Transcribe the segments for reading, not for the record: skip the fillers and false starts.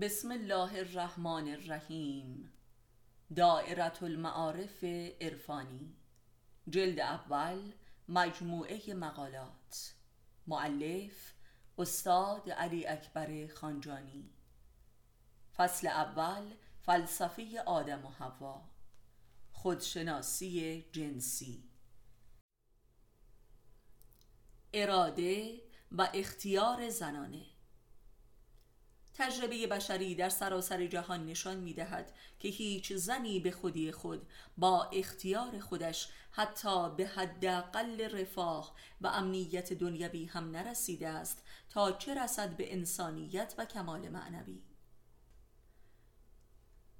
بسم الله الرحمن الرحیم. دائره المعارف عرفانی، جلد اول، مجموعه مقالات. مؤلف استاد علی اکبر خانجانی. فصل اول، فلسفه آدم و حوا، خودشناسی جنسی. اراده و اختیار زنانه. تجربه بشری در سراسر جهان نشان می‌دهد که هیچ زنی به خودی خود با اختیار خودش حتی به حداقل رفاه و امنیت دنیوی هم نرسیده است تا چه رسد به انسانیت و کمال معنوی.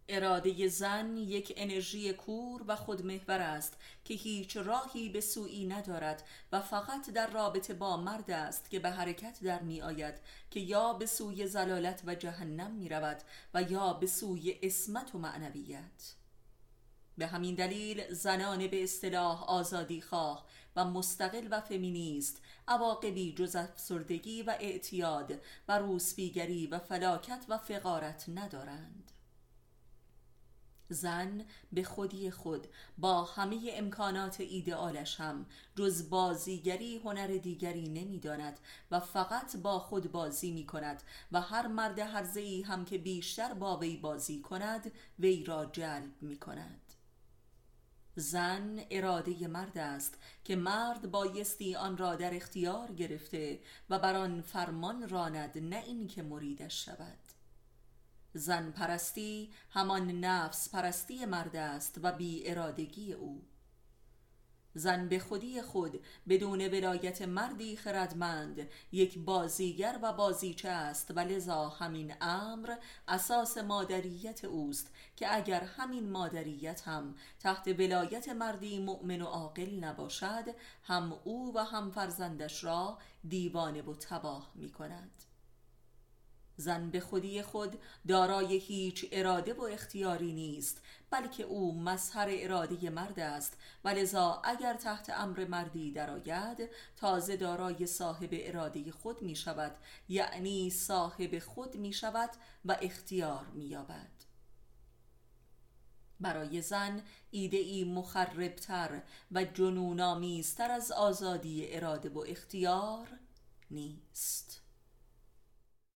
اراده زن یک انرژی کور و خودمحور است که هیچ راهی به سویی ندارد و فقط در رابطه با مرد است که به حرکت در می آید که یا به سوی ضلالت و جهنم می رود و یا به سوی عصمت و معنویت. به همین دلیل زنان به اصطلاح آزادی خواه و مستقل و فمینیست عواقبی جز افسردگی و اعتیاد و روسپیگری و فلاکت و فقارت ندارند. زن به خودی خود با همه امکانات ایدئالش هم جز بازیگری هنر دیگری نمی داند و فقط با خود بازی می کند و هر مرد هرزه‌ای هم که بیشتر با وی بازی کند وی را جلب می کند. زن اراده مرد است که مرد بایستی آن را در اختیار گرفته و بر آن فرمان راند، نه این که مریدش شود. زن پرستی همان نفس پرستی مرد است و بی ارادگی او. زن به خودی خود بدون ولایت مردی خردمند یک بازیگر و بازیچه است و لذا همین امر اساس مادریت اوست که اگر همین مادریت هم تحت ولایت مردی مؤمن و عاقل نباشد، هم او و هم فرزندش را دیوانه و تباه می کند. زن به خودی خود دارای هیچ اراده و اختیاری نیست، بلکه او مظهر اراده مرد است و لذا اگر تحت امر مردی درآید تازه دارای صاحب اراده خود می شود، یعنی صاحب خود می شود و اختیار می یابد. برای زن ایده‌ای مخربتر و جنون‌آمیزتر از آزادی اراده و اختیار نیست.